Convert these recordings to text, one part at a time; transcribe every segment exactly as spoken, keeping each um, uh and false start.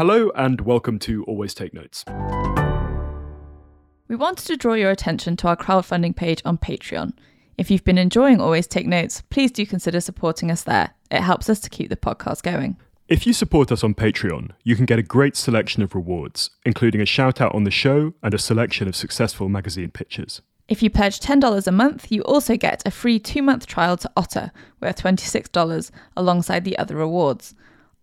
Hello and welcome to Always Take Notes. We wanted to draw your attention to our crowdfunding page on Patreon. If you've been enjoying Always Take Notes, please do consider supporting us there. It helps us to keep the podcast going. If you support us on Patreon, you can get a great selection of rewards, including a shout out on the show and a selection of successful magazine pitches. If you pledge ten dollars a month, you also get a free two-month trial to Otter, worth twenty-six dollars, alongside the other rewards.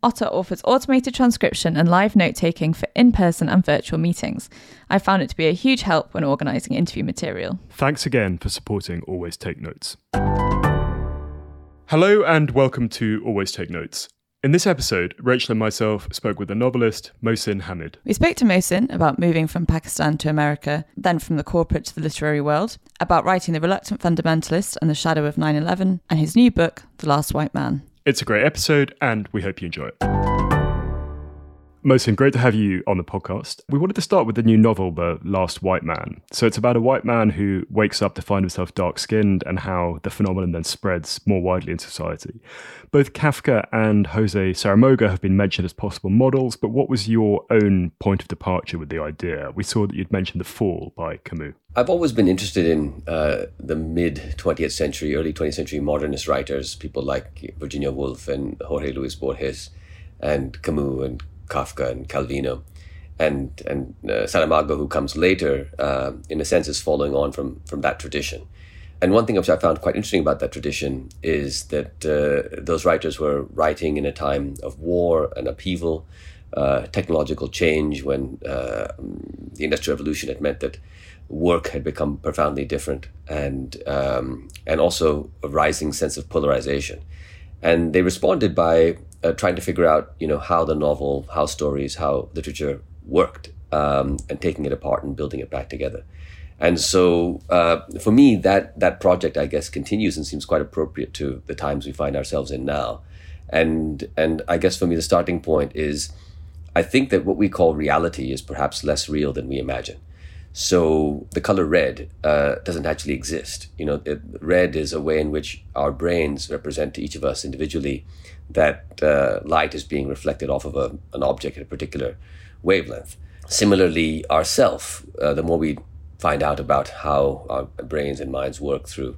Otter offers automated transcription and live note-taking for in-person and virtual meetings. I found it to be a huge help when organising interview material. Thanks again for supporting Always Take Notes. Hello and welcome to Always Take Notes. In this episode, Rachel and myself spoke with the novelist Mohsin Hamid. We spoke to Mohsin about moving from Pakistan to America, then from the corporate to the literary world, about writing The Reluctant Fundamentalist and the Shadow of nine eleven, and his new book, The Last White Man. It's a great episode and we hope you enjoy it. Mohsin, great to have you on the podcast. We wanted to start with the new novel, The Last White Man. So it's about a white man who wakes up to find himself dark-skinned and how the phenomenon then spreads more widely in society. Both Kafka and José Saramago have been mentioned as possible models, but what was your own point of departure with the idea? We saw that you'd mentioned The Fall by Camus. I've always been interested in uh, the mid-twentieth century, early twentieth century modernist writers, people like Virginia Woolf and Jorge Luis Borges and Camus and Kafka and Calvino and, and uh, Saramago, who comes later, uh, in a sense is following on from, from that tradition. And one thing which I found quite interesting about that tradition is that uh, those writers were writing in a time of war and upheaval, uh, technological change when uh, the Industrial Revolution had meant that work had become profoundly different, and um, and also a rising sense of polarization. And they responded by uh, trying to figure out, you know, how the novel, how stories, how literature worked, um, and taking it apart and building it back together. And so uh, for me, that that project, I guess, continues and seems quite appropriate to the times we find ourselves in now. And and I guess for me, the starting point is, I think that what we call reality is perhaps less real than we imagine. So the color red uh, doesn't actually exist. You know, it, red is a way in which our brains represent to each of us individually that uh, light is being reflected off of a, an object at a particular wavelength. Similarly, ourself, uh, the more we find out about how our brains and minds work through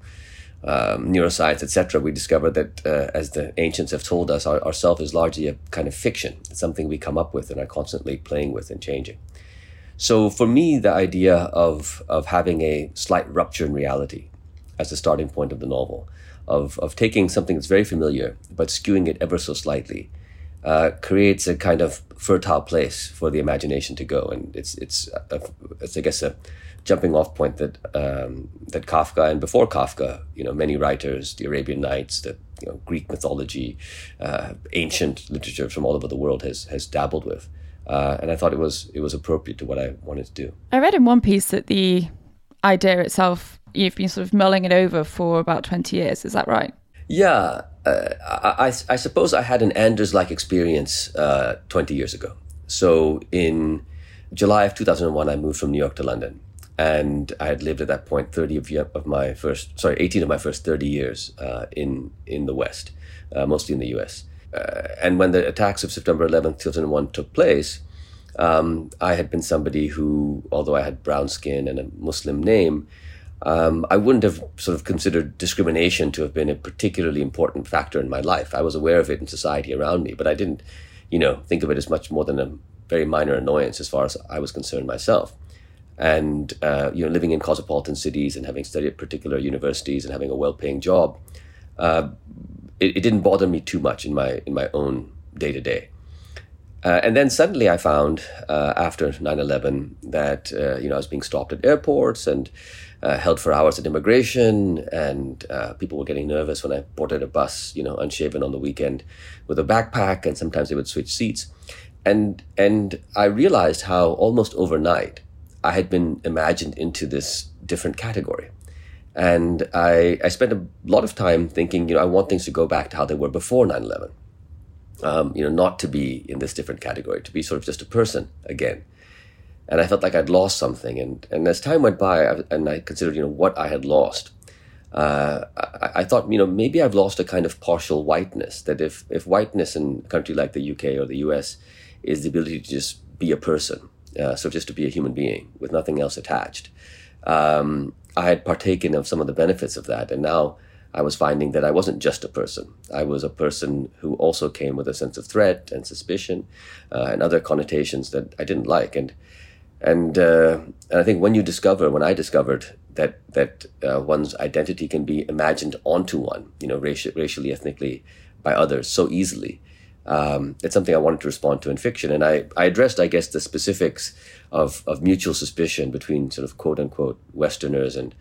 um, neuroscience, et cetera, we discover that, uh, as the ancients have told us, our, our self is largely a kind of fiction. It's something we come up with and are constantly playing with and changing. So for me, the idea of of having a slight rupture in reality as the starting point of the novel, of of taking something that's very familiar but skewing it ever so slightly, uh, creates a kind of fertile place for the imagination to go, and it's it's, a, it's I guess a jumping off point that um, that Kafka and before Kafka, you know, many writers, the Arabian Nights, the you know, Greek mythology, uh, ancient literature from all over the world has has dabbled with. Uh, and I thought it was it was appropriate to what I wanted to do. I read in one piece that the idea itself, you've been sort of mulling it over for about twenty years. Is that right? Yeah. Uh, I, I, I suppose I had an Anders-like experience uh, twenty years ago. So in July of two thousand one, I moved from New York to London. And I had lived at that point thirty of, of my first, sorry, eighteen of my first thirty years uh, in, in the West, uh, mostly in the U S. Uh, and when the attacks of September eleventh, two thousand one took place, um, I had been somebody who, although I had brown skin and a Muslim name, um, I wouldn't have sort of considered discrimination to have been a particularly important factor in my life. I was aware of it in society around me, but I didn't, you know, think of it as much more than a very minor annoyance as far as I was concerned myself. And, uh, you know, living in cosmopolitan cities and having studied at particular universities and having a well-paying job, uh, It, it didn't bother me too much in my in my own day-to-day. Uh, and then suddenly I found, uh, after nine eleven, that uh, you know I was being stopped at airports and uh, held for hours at immigration, and uh, people were getting nervous when I boarded a bus, you know, unshaven on the weekend with a backpack, and sometimes they would switch seats. And, and I realized how almost overnight I had been imagined into this different category. And I, I spent a lot of time thinking, you know, I want things to go back to how they were before nine eleven, um, you know, not to be in this different category, to be sort of just a person again. And I felt like I'd lost something. And, and as time went by I, and I considered, you know, what I had lost, uh, I, I thought, you know, maybe I've lost a kind of partial whiteness, that if, if whiteness in a country like the U K or the U S is the ability to just be a person. Uh, so just to be a human being with nothing else attached. Um, I had partaken of some of the benefits of that. And now I was finding that I wasn't just a person. I was a person who also came with a sense of threat and suspicion uh, and other connotations that I didn't like. And and uh, and I think when you discover, when I discovered that that uh, one's identity can be imagined onto one, you know, raci- racially, ethnically, by others so easily, um, it's something I wanted to respond to in fiction. And I, I addressed, I guess, the specifics of, of mutual suspicion between sort of quote-unquote Westerners and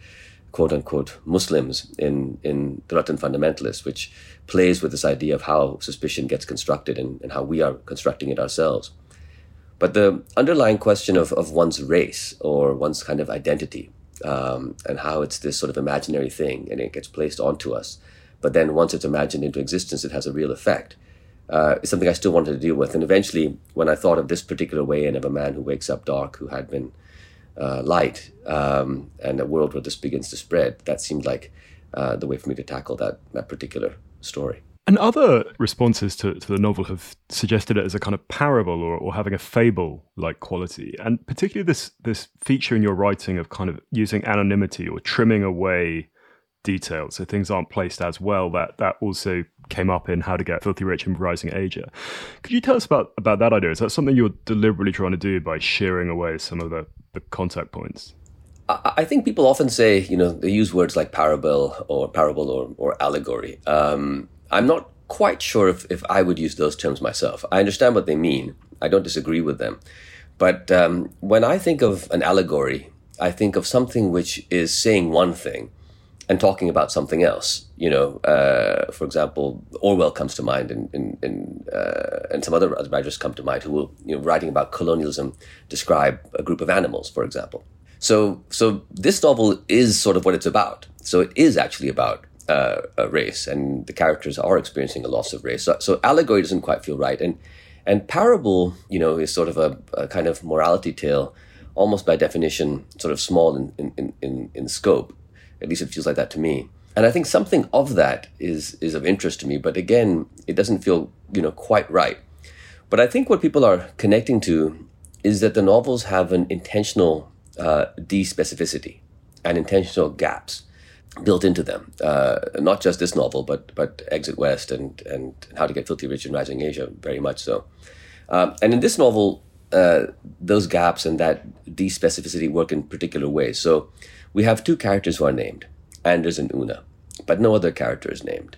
quote-unquote Muslims in, in The Reluctant Fundamentalist, which plays with this idea of how suspicion gets constructed and, and how we are constructing it ourselves. But the underlying question of, of one's race or one's kind of identity um, and how it's this sort of imaginary thing and it gets placed onto us, but then once it's imagined into existence, it has a real effect. Uh, it's something I still wanted to deal with. And eventually, when I thought of this particular way and of a man who wakes up dark, who had been uh, light, um, and a world where this begins to spread, that seemed like uh, the way for me to tackle that, that particular story. And other responses to, to the novel have suggested it as a kind of parable or, or having a fable-like quality. And particularly this this feature in your writing of kind of using anonymity or trimming away details, so things aren't placed as well, that, that also came up in How to Get Filthy Rich in Rising Asia. Could you tell us about, about that idea? Is that something you're deliberately trying to do by shearing away some of the, the contact points? I, I think people often say, you know, they use words like parable or parable or, or allegory. Um, I'm not quite sure if, if I would use those terms myself. I understand what they mean. I don't disagree with them. But um, when I think of an allegory, I think of something which is saying one thing and talking about something else. You know, uh, for example, Orwell comes to mind, and and and, uh, and some other writers come to mind who will, you know, writing about colonialism, describe a group of animals, for example. So, so this novel is sort of what it's about. So it is actually about uh, a race, and the characters are experiencing a loss of race. So, so allegory doesn't quite feel right, and and parable, you know, is sort of a, a kind of morality tale, almost by definition, sort of small in in in, in scope. At least it feels like that to me. And I think something of that is is of interest to me. But again, it doesn't feel, you know, quite right. But I think what people are connecting to is that the novels have an intentional uh, de-specificity and intentional gaps built into them. Uh, not just this novel, but but Exit West and, and How to Get Filthy Rich in Rising Asia, very much so. Um, and in this novel, uh, those gaps and that de-specificity work in particular ways. So we have two characters who are named, Anders and Una, but no other character is named.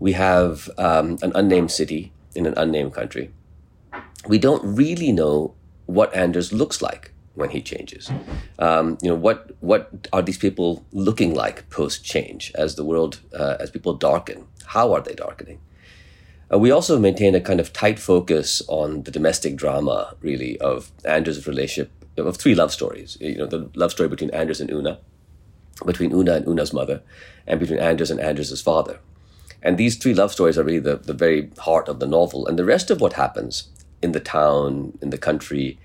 We have um, an unnamed city in an unnamed country. We don't really know what Anders looks like when he changes. Um, you know, what what are these people looking like post-change as the world, uh, as people darken? How are they darkening? Uh, we also maintain a kind of tight focus on the domestic drama, really, of Anders' relationship of three love stories, you know, the love story between Anders and Una, between Una and Una's mother, and between Anders and Anders' father. And these three love stories are really the, the very heart of the novel. And the rest of what happens in the town, in the country,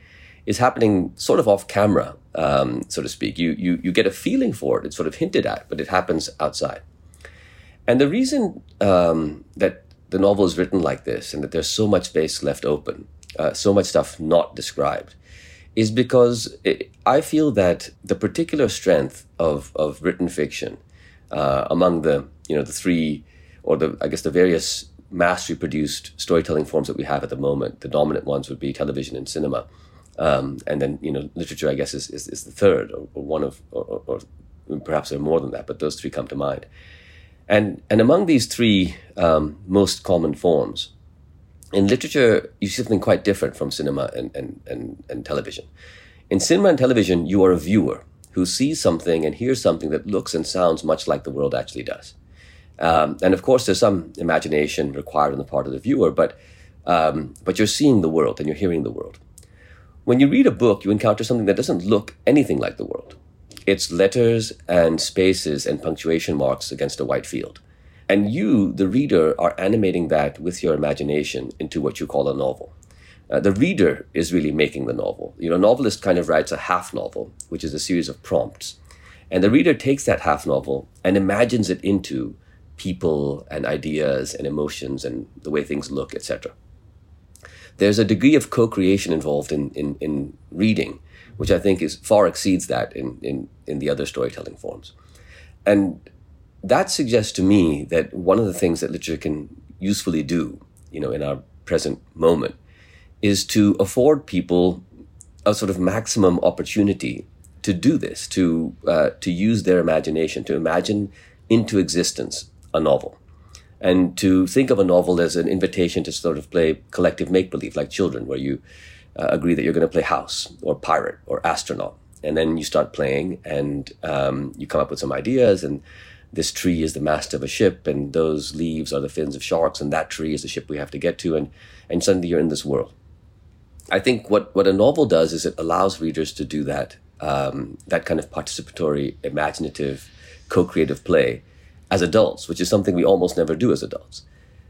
is happening sort of off camera, um, so to speak. You, you, you get a feeling for it. It's sort of hinted at, but it happens outside. And the reason um, that the novel is written like this and that there's so much space left open, uh, so much stuff not described, is because it, I feel that the particular strength of, of written fiction uh, among the, you know, the three or the, I guess, the various mass-reproduced storytelling forms that we have at the moment, the dominant ones would be television and cinema. Um, and then, you know, literature, I guess, is, is, is the third or, or one of, or, or, or perhaps there are more than that, but those three come to mind. And, and among these three um, most common forms, in literature, you see something quite different from cinema and, and, and, and television. In cinema and television, you are a viewer who sees something and hears something that looks and sounds much like the world actually does. Um, and of course, there's some imagination required on the part of the viewer, but um, but you're seeing the world and you're hearing the world. When you read a book, you encounter something that doesn't look anything like the world. It's letters and spaces and punctuation marks against a white field. And you, the reader, are animating that with your imagination into what you call a novel. Uh, the reader is really making the novel. You know, a novelist kind of writes a half novel, which is a series of prompts. And the reader takes that half novel and imagines it into people and ideas and emotions and the way things look, et cetera. there's a degree of co-creation involved in in, in reading, which I think is far exceeds that in, in, in the other storytelling forms. And that suggests to me that one of the things that literature can usefully do, you know, in our present moment, is to afford people a sort of maximum opportunity to do this, to uh, to use their imagination, to imagine into existence a novel, and to think of a novel as an invitation to sort of play collective make-believe, like children, where you uh, agree that you're going to play house or pirate or astronaut, and then you start playing, and um, you come up with some ideas, and this tree is the mast of a ship, and those leaves are the fins of sharks, and that tree is the ship we have to get to, and and suddenly you're in this world. I think what, what a novel does is it allows readers to do that, um, that kind of participatory, imaginative, co-creative play as adults, which is something we almost never do as adults.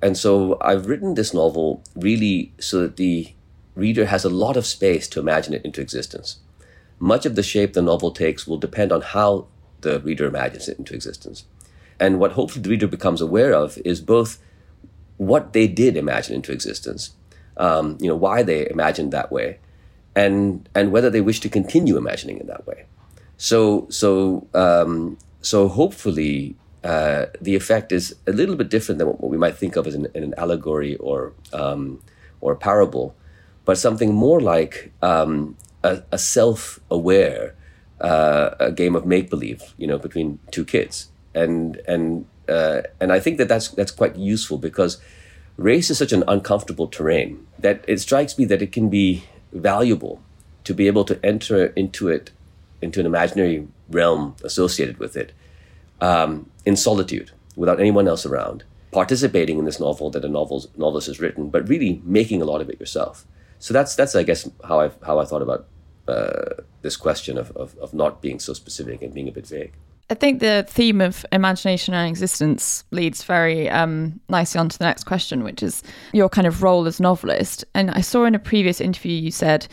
And so I've written this novel really so that the reader has a lot of space to imagine it into existence. Much of the shape the novel takes will depend on how the reader imagines it into existence. And what hopefully the reader becomes aware of is both what they did imagine into existence, um, you know, why they imagined that way, and and whether they wish to continue imagining it that way. So so um, so hopefully uh, the effect is a little bit different than what we might think of as an, an allegory or um, or a parable, but something more like um, a, a self-aware Uh, a game of make-believe, you know, between two kids, and and uh, and I think that that's that's quite useful, because race is such an uncomfortable terrain that it strikes me that it can be valuable to be able to enter into it, into an imaginary realm associated with it, um, in solitude, without anyone else around, participating in this novel that a novel novelist has written, but really making a lot of it yourself. So that's that's I guess how I how I thought about. Uh, this question of, of, of not being so specific and being a bit vague. I think the theme of imagination and existence leads very um, nicely onto the next question, which is your kind of role as novelist. And I saw in a previous interview you said,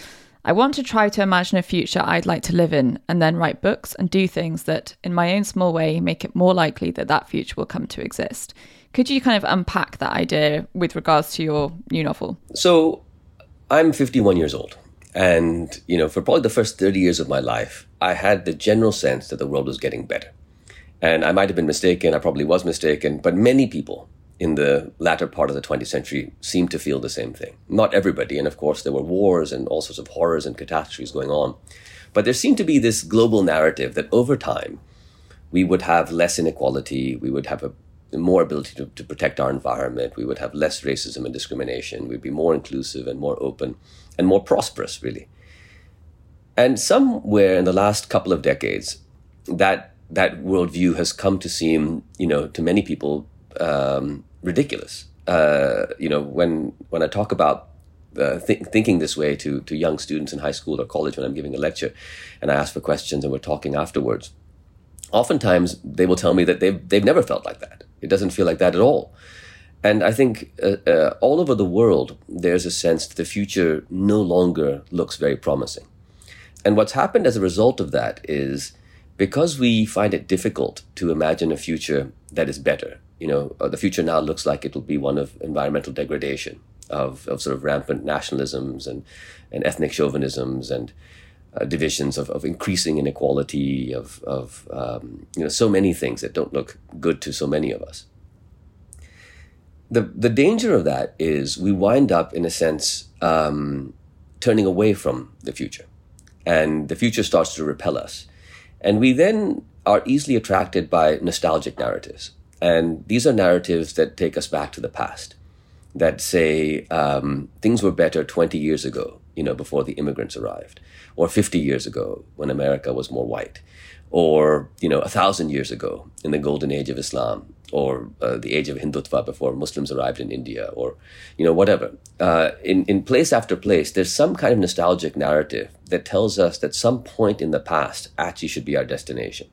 "I want to try to imagine a future I'd like to live in and then write books and do things that, in my own small way, make it more likely that that future will come to exist." Could you kind of unpack that idea with regards to your new novel? So I'm fifty-one years old. And, you know, for probably the first thirty years of my life, I had the general sense that the world was getting better. And I might have been mistaken, I probably was mistaken, but many people in the latter part of the twentieth century seemed to feel the same thing. Not everybody, and of course there were wars and all sorts of horrors and catastrophes going on. But there seemed to be this global narrative that over time, we would have less inequality, we would have a more ability to, to protect our environment, we would have less racism and discrimination, we'd be more inclusive and more open and more prosperous, really. And somewhere in the last couple of decades, that that worldview has come to seem, you know, to many people um, ridiculous. Uh, you know, when when I talk about uh, th- thinking this way to, to young students in high school or college when I'm giving a lecture and I ask for questions and we're talking afterwards, oftentimes they will tell me that they've, they've never felt like that. It doesn't feel like that at all. And I think uh, uh, all over the world, there's a sense that the future no longer looks very promising. And what's happened as a result of that is, because we find it difficult to imagine a future that is better, you know, the future now looks like it will be one of environmental degradation, of, of sort of rampant nationalisms and, and ethnic chauvinisms and uh, divisions, of, of increasing inequality, of, of um, you know, so many things that don't look good to so many of us. The the danger of that is we wind up, in a sense, um, turning away from the future. And the future starts to repel us. And we then are easily attracted by nostalgic narratives. And these are narratives that take us back to the past, that say um, things were better twenty years ago, you know, before the immigrants arrived, or fifty years ago when America was more white, or, you know, a thousand years ago in the golden age of Islam, or uh, the age of Hindutva before Muslims arrived in India, or, you know, whatever. Uh, in, in place after place, there's some kind of nostalgic narrative that tells us that some point in the past actually should be our destination.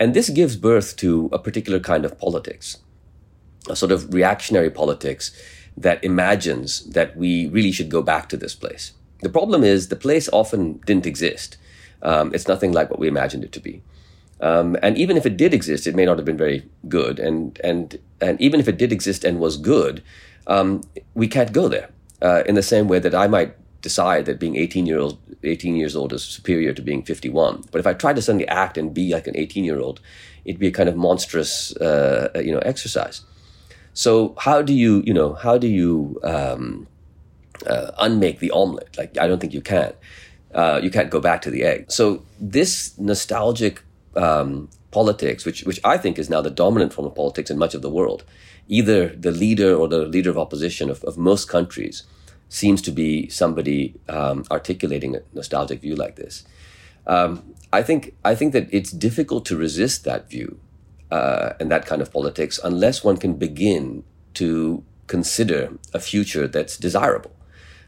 And this gives birth to a particular kind of politics, a sort of reactionary politics that imagines that we really should go back to this place. The problem is the place often didn't exist. Um, it's nothing like what we imagined it to be. Um, and even if it did exist, it may not have been very good. And and and even if it did exist and was good, um, we can't go there. uh, in the same way that I might decide that being eighteen years old is superior to being fifty-one. But if I tried to suddenly act and be like an eighteen-year-old, it'd be a kind of monstrous, uh, you know, exercise. So how do you, you know, how do you um, uh, unmake the omelet? Like, I don't think you can. Uh, you can't go back to the egg. So this nostalgic um, politics, which which I think is now the dominant form of politics in much of the world, either the leader or the leader of opposition of, of most countries seems to be somebody um, articulating a nostalgic view like this. Um, I think I think that it's difficult to resist that view uh, and that kind of politics unless one can begin to consider a future that's desirable.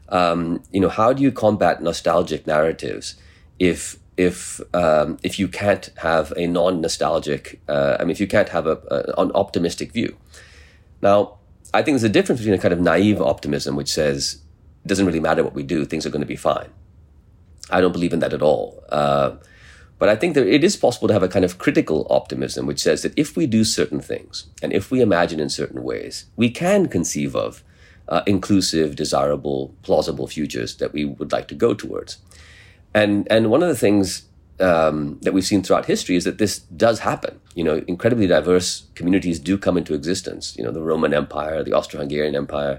Um, you know, how do you combat nostalgic narratives if if um, if you can't have a non-nostalgic, uh, I mean, if you can't have a, a, an optimistic view? Now, I think there's a difference between a kind of naive optimism, which says it doesn't really matter what we do, things are going to be fine. I don't believe in that at all. Uh, but I think that it is possible to have a kind of critical optimism, which says that if we do certain things and if we imagine in certain ways, we can conceive of Uh, inclusive, desirable, plausible futures that we would like to go towards. And and one of the things um, that we've seen throughout history is that this does happen. You know, incredibly diverse communities do come into existence. You know, the Roman Empire, the Austro-Hungarian Empire,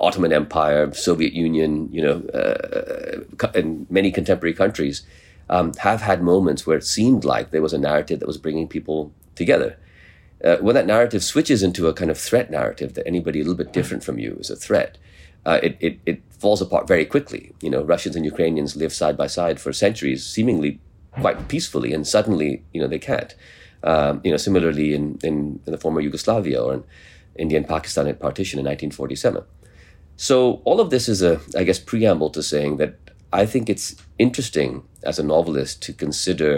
Ottoman Empire, Soviet Union, you know, uh, and many contemporary countries um, have had moments where it seemed like there was a narrative that was bringing people together. Uh, when that narrative switches into a kind of threat narrative that anybody a little bit different from you is a threat, uh, it, it it falls apart very quickly. You know, Russians and Ukrainians live side by side for centuries, seemingly quite peacefully, and suddenly, you know, they can't. Um, you know, similarly in, in, in the former Yugoslavia or in India and Pakistan at partition in nineteen forty-seven. So all of this is a, I guess, preamble to saying that I think it's interesting as a novelist to consider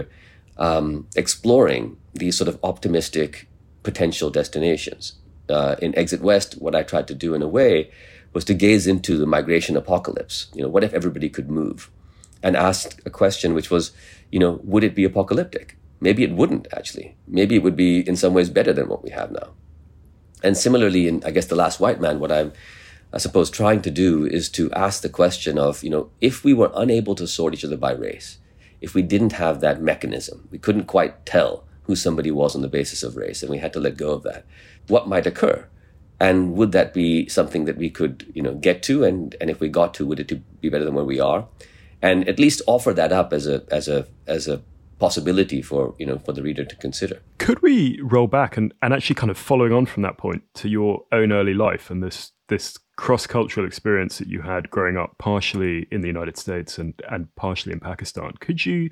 um, exploring these sort of optimistic potential destinations. Uh, in Exit West, what I tried to do in a way was to gaze into the migration apocalypse. You know, what if everybody could move? And asked a question which was, you know, would it be apocalyptic? Maybe it wouldn't, actually. Maybe it would be in some ways better than what we have now. And similarly, in, I guess, The Last White Man, what I'm, I suppose, trying to do is to ask the question of, you know, if we were unable to sort each other by race, if we didn't have that mechanism, we couldn't quite tell who somebody was on the basis of race, and we had to let go of that. What might occur? And would that be something that we could, you know, get to? And, and if we got to, would it be better than where we are? And at least offer that up as a as a as a possibility for, you know, for the reader to consider. Could we roll back and, and actually kind of following on from that point to your own early life and this this cross-cultural experience that you had growing up, partially in the United States and, and partially in Pakistan? Could you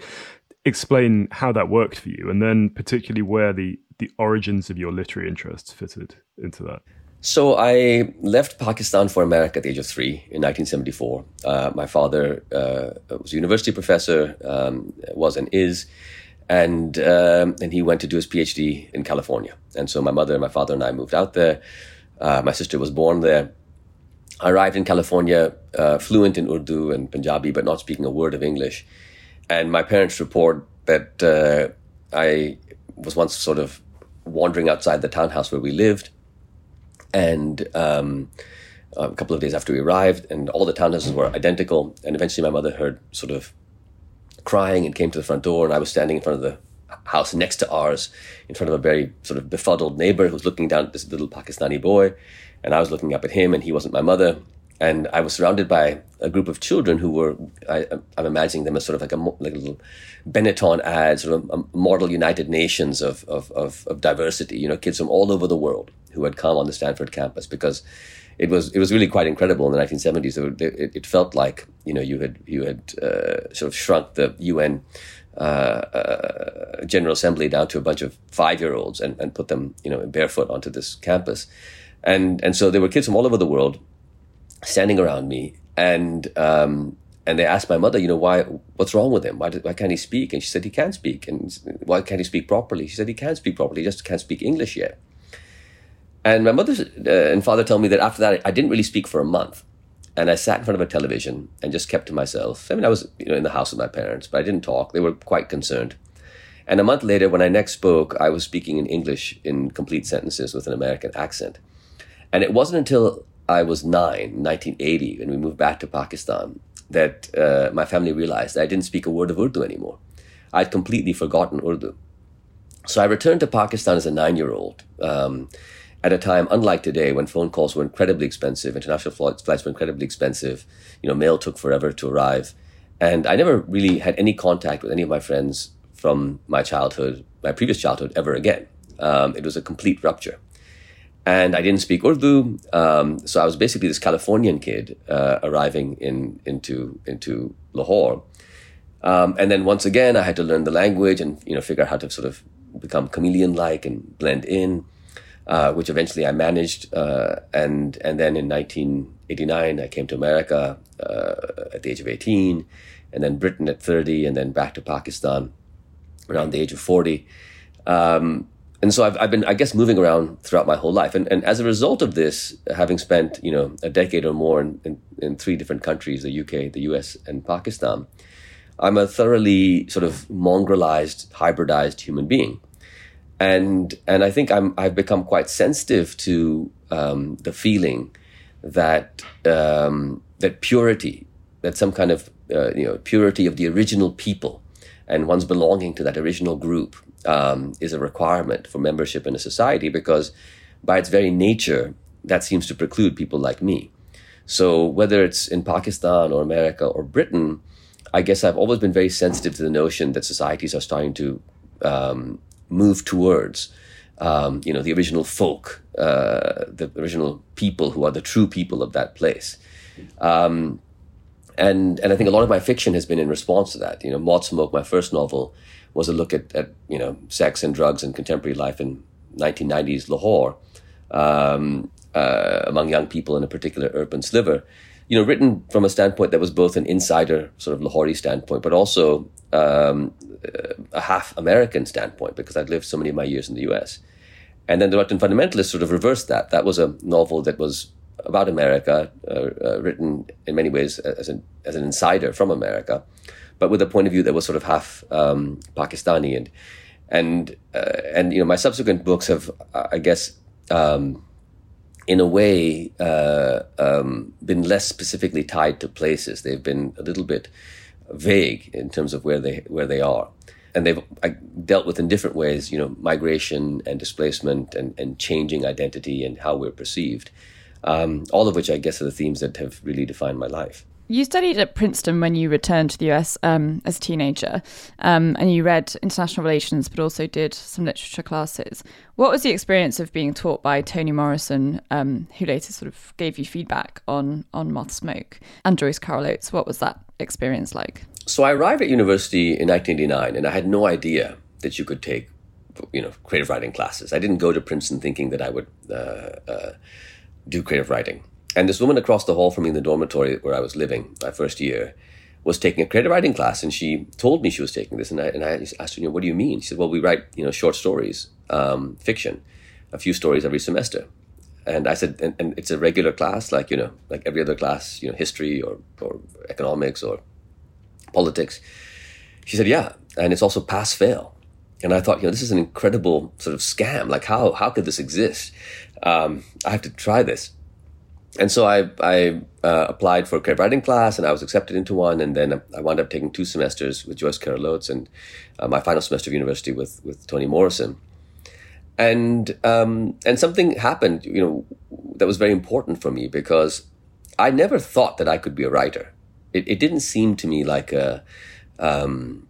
explain how that worked for you, and then particularly where the, the origins of your literary interests fitted into that? So I left Pakistan for America at the age of three in nineteen seventy-four. Uh, my father uh, was a university professor, um, was and is, and um, and he went to do his PhD in California. And so my mother, my father, and I moved out there. Uh, my sister was born there. I arrived in California, uh, fluent in Urdu and Punjabi, but not speaking a word of English. And my parents report that uh, I was once sort of wandering outside the townhouse where we lived. And um, a couple of days after we arrived, and all the townhouses were identical. And eventually my mother heard sort of crying and came to the front door. And I was standing in front of the house next to ours, in front of a very sort of befuddled neighbor who was looking down at this little Pakistani boy. And I was looking up at him, and he wasn't my mother. And I was surrounded by a group of children who were, I, I'm imagining them as sort of like a, like a little Benetton ad, sort of a model United Nations of, of, of, of diversity, you know, kids from all over the world who had come on the Stanford campus, because it was it was really quite incredible in the nineteen seventies. It, it felt like, you know, you had, you had uh, sort of shrunk the U N uh, uh, General Assembly down to a bunch of five-year-olds and, and put them, you know, barefoot onto this campus. And, and so there were kids from all over the world standing around me, and um, and they asked my mother, you know, why? What's wrong with him? Why, why can't he speak? And she said, he can speak. And why can't he speak properly? She said, he can speak properly. He just can't speak English yet. And my mother uh, and father told me that after that, I didn't really speak for a month, and I sat in front of a television and just kept to myself. I mean, I was, you know, in the house with my parents, but I didn't talk. They were quite concerned. And a month later, when I next spoke, I was speaking in English in complete sentences with an American accent. And it wasn't until I was nine, nineteen eighty, when we moved back to Pakistan, that uh, my family realized that I didn't speak a word of Urdu anymore. I'd completely forgotten Urdu. So I returned to Pakistan as a nine-year-old, um, at a time, unlike today, when phone calls were incredibly expensive, international flights were incredibly expensive, you know, mail took forever to arrive. And I never really had any contact with any of my friends from my childhood, my previous childhood, ever again. Um, it was a complete rupture. And I didn't speak Urdu, um, so I was basically this Californian kid uh, arriving in into into Lahore. Um, and then once again, I had to learn the language and, you know, figure out how to sort of become chameleon-like and blend in, uh, which eventually I managed. Uh, and and then in nineteen eighty-nine, I came to America uh, at the age of eighteen, and then Britain at thirty, and then back to Pakistan around the age of forty. Um, And so I've, I've been, I guess, moving around throughout my whole life. And, and as a result of this, having spent, you know, a decade or more in, in, in three different countries, the U K, the U S, and Pakistan, I'm a thoroughly sort of mongrelized, hybridized human being. And and I think I'm, I've become quite sensitive to um, the feeling that um, that purity, that some kind of, uh, you know, purity of the original people and one's belonging to that original group Um, is a requirement for membership in a society, because by its very nature, that seems to preclude people like me. So whether it's in Pakistan or America or Britain, I guess I've always been very sensitive to the notion that societies are starting to um, move towards, um, you know, the original folk, uh, the original people who are the true people of that place. Um, and and I think a lot of my fiction has been in response to that. You know, Moth Smoke, my first novel, was a look at, at, you know, sex and drugs and contemporary life in nineteen nineties Lahore, um, uh, among young people in a particular urban sliver, you know, written from a standpoint that was both an insider sort of Lahori standpoint, but also um, a half American standpoint, because I'd lived so many of my years in the U S. And then The Reluctant Fundamentalist sort of reversed that. That was a novel that was about America, uh, uh, written in many ways as an, as an insider from America, but with a point of view that was sort of half um, Pakistani, and and uh, and you know, my subsequent books have, I guess, um, in a way, uh, um, been less specifically tied to places. They've been a little bit vague in terms of where they where they are, and they've I dealt with in different ways, you know, migration and displacement and and changing identity and how we're perceived, um, all of which I guess are the themes that have really defined my life. You studied at Princeton when you returned to the U S um, as a teenager, um, and you read international relations, but also did some literature classes. What was the experience of being taught by Toni Morrison, um, who later sort of gave you feedback on on Moth Smoke, and Joyce Carol Oates? What was that experience like? So I arrived at university in nineteen eighty-nine, and I had no idea that you could take, you know, creative writing classes. I didn't go to Princeton thinking that I would uh, uh, do creative writing. And this woman across the hall from me in the dormitory where I was living my first year was taking a creative writing class, and she told me she was taking this, and I and I asked her, you know, what do you mean? She said, well, we write, you know, short stories, um, fiction, a few stories every semester. And I said, and, and it's a regular class, like, you know, like every other class, you know, history or or economics or politics. She said, yeah, and it's also pass-fail. And I thought, you know, this is an incredible sort of scam. Like, how how could this exist? Um, I have to try this. And so I, I uh, applied for a creative writing class, and I was accepted into one. And then I wound up taking two semesters with Joyce Carol Oates, and uh, my final semester of university with with Toni Morrison. And um, and something happened, you know, that was very important for me, because I never thought that I could be a writer. It, it didn't seem to me like a um,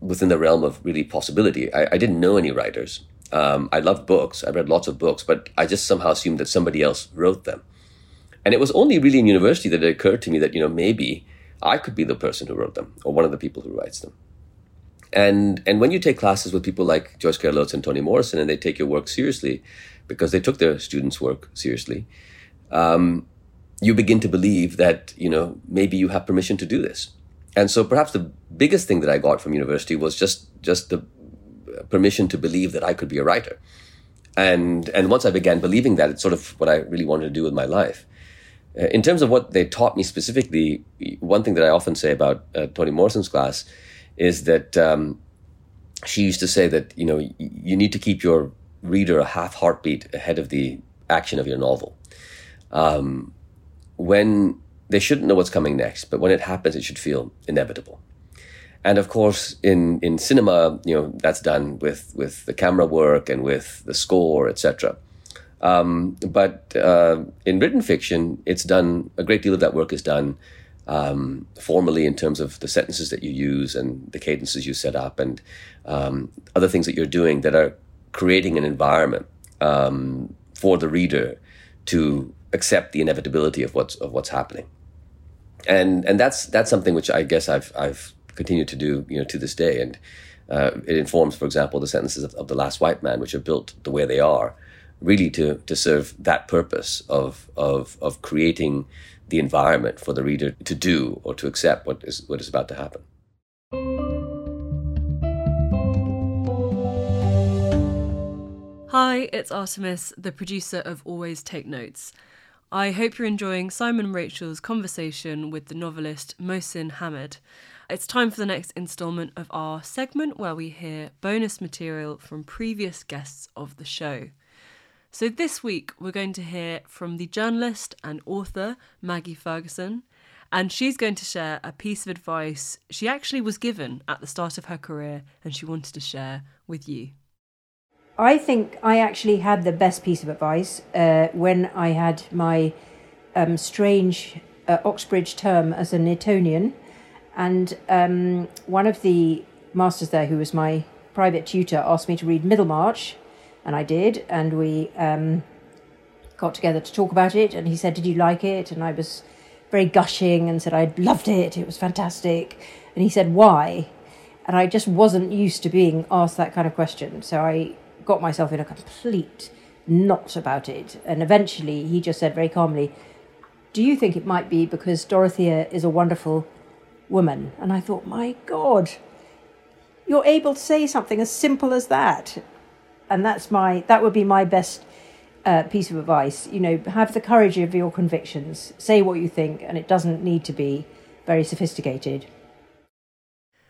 within the realm of really possibility. I, I didn't know any writers. Um, I loved books. I read lots of books, but I just somehow assumed that somebody else wrote them. And it was only really in university that it occurred to me that, you know, maybe I could be the person who wrote them, or one of the people who writes them. And and when you take classes with people like Joyce Carol Oates and Toni Morrison, and they take your work seriously, because they took their students' work seriously, um, you begin to believe that, you know, maybe you have permission to do this. And so perhaps the biggest thing that I got from university was just just the permission to believe that I could be a writer. And and once I began believing that, it's sort of what I really wanted to do with my life. In terms of what they taught me specifically, one thing that I often say about uh, Toni Morrison's class is that um, she used to say that, you know, you need to keep your reader a half heartbeat ahead of the action of your novel. um, when they shouldn't know what's coming next, but when it happens, it should feel inevitable. And of course, in, in cinema, you know, that's done with, with the camera work and with the score, et cetera. Um, but uh, in written fiction, it's done, a great deal of that work is done um, formally in terms of the sentences that you use and the cadences you set up and um, other things that you're doing that are creating an environment um, for the reader to accept the inevitability of what's of what's happening. And and that's that's something which I guess I've I've continued to do, you know, to this day. And uh, it informs, for example, the sentences of, of The Last White Man, which are built the way they are, really to to serve that purpose of of of creating the environment for the reader to do or to accept what is what is about to happen. Hi, it's Artemis, the producer of Always Take Notes. I hope you're enjoying Simon Rachel's conversation with the novelist Mohsin Hamid. It's time for the next instalment of our segment where we hear bonus material from previous guests of the show. So this week we're going to hear from the journalist and author Maggie Ferguson, and she's going to share a piece of advice she actually was given at the start of her career and she wanted to share with you. I think I actually had the best piece of advice uh, when I had my um, strange uh, Oxbridge term as an Etonian. And um, one of the masters there, who was my private tutor, asked me to read Middlemarch, and I did. And we um, got together to talk about it, and he said, "Did you like it?" And I was very gushing and said I loved it, it was fantastic. And he said, "Why?" And I just wasn't used to being asked that kind of question. So I got myself in a complete knot about it, and eventually he just said very calmly, "Do you think it might be because Dorothea is a wonderful woman?" And I thought, my God, you're able to say something as simple as that. And that's my that would be my best uh, piece of advice. You know, have the courage of your convictions, say what you think, and it doesn't need to be very sophisticated.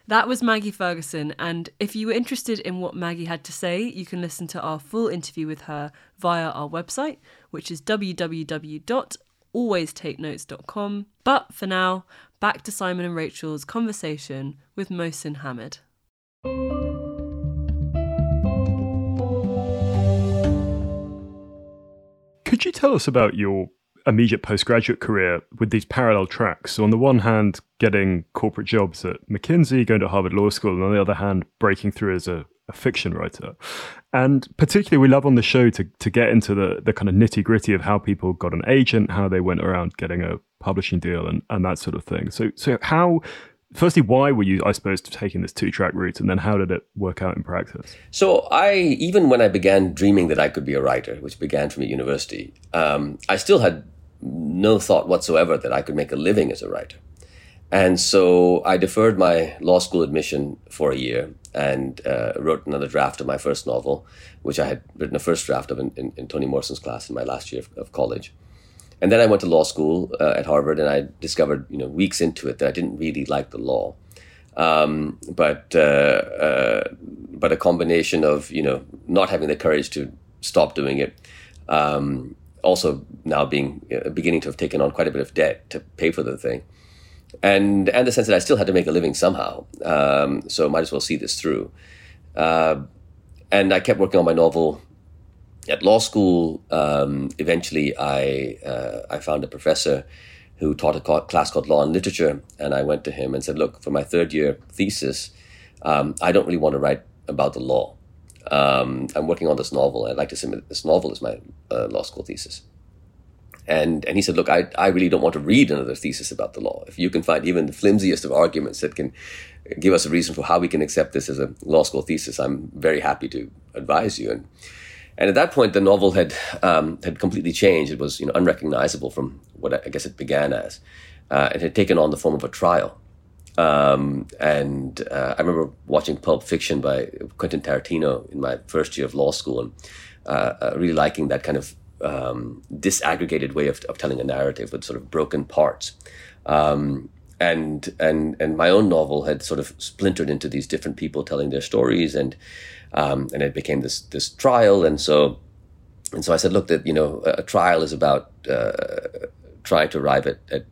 That was Maggie Ferguson, and if you were interested in what Maggie had to say, you can listen to our full interview with her via our website, which is w w w dot always take notes dot com. But for now, back to Simon and Rachel's conversation with Mohsin Hamid. Could you tell us about your immediate postgraduate career with these parallel tracks? So on the one hand, getting corporate jobs at McKinsey, going to Harvard Law School, and on the other hand, breaking through as a, a fiction writer. And particularly, we love on the show to to get into the, the kind of nitty-gritty of how people got an agent, how they went around getting a publishing deal, and, and that sort of thing. So, so how, firstly, why were you, I suppose, taking this two-track route, and then how did it work out in practice? So I, even when I began dreaming that I could be a writer, which began from at university, um, I still had no thought whatsoever that I could make a living as a writer. And so I deferred my law school admission for a year and uh, wrote another draft of my first novel, which I had written a first draft of in, in, in Toni Morrison's class in my last year of, of college. And then I went to law school uh, at Harvard, and I discovered, you know, weeks into it that I didn't really like the law. Um, but uh, uh, but a combination of, you know, not having the courage to stop doing it, um, also now being uh, beginning to have taken on quite a bit of debt to pay for the thing. And and the sense that I still had to make a living somehow, um, so might as well see this through. Uh, and I kept working on my novel at law school. Um, eventually, I uh, I found a professor who taught a co- class called Law and Literature, and I went to him and said, "Look, for my third year thesis, um, I don't really want to write about the law. Um, I'm working on this novel. I'd like to submit this novel as my uh, law school thesis." And and he said, "Look, I, I really don't want to read another thesis about the law. If you can find even the flimsiest of arguments that can give us a reason for how we can accept this as a law school thesis, I'm very happy to advise you." And and at that point, the novel had um, had completely changed. It was, you know, unrecognizable from what I guess it began as. Uh, it had taken on the form of a trial. Um, and uh, I remember watching Pulp Fiction by Quentin Tarantino in my first year of law school, and uh, uh, really liking that kind of Um, disaggregated way of, of telling a narrative with sort of broken parts, um, and and and my own novel had sort of splintered into these different people telling their stories, and um, and it became this this trial. And so And so I said, look, that, you know, a trial is about uh, trying to arrive at, at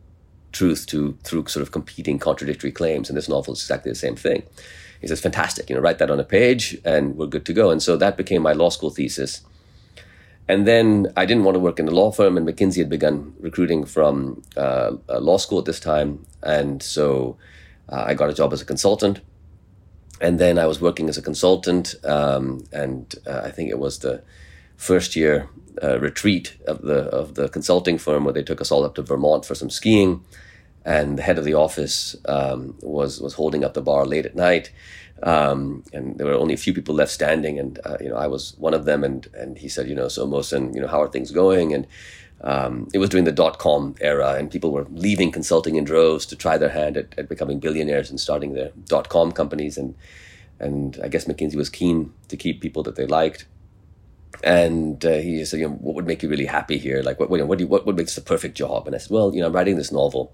truth to through sort of competing, contradictory claims. And this novel is exactly the same thing. He says, fantastic, you know, write that on a page and we're good to go. And so that became my law school thesis. And then I didn't want to work in a law firm, and McKinsey had begun recruiting from uh, law school at this time. And so uh, I got a job as a consultant. And then I was working as a consultant, um, and uh, I think it was the first year uh, retreat of the of the consulting firm where they took us all up to Vermont for some skiing. And the head of the office um, was was holding up the bar late at night, um, and there were only a few people left standing, and uh, you know, I was one of them. And and he said, you know, so Mohsin, you know, how are things going? And um, it was during the dot com era, and people were leaving consulting in droves to try their hand at, at becoming billionaires and starting their dot com companies. And and I guess McKinsey was keen to keep people that they liked. And uh, he said, you know, what would make you really happy here? Like, what what, what, do you, what would make this the perfect job? And I said, well, you know, I'm writing this novel,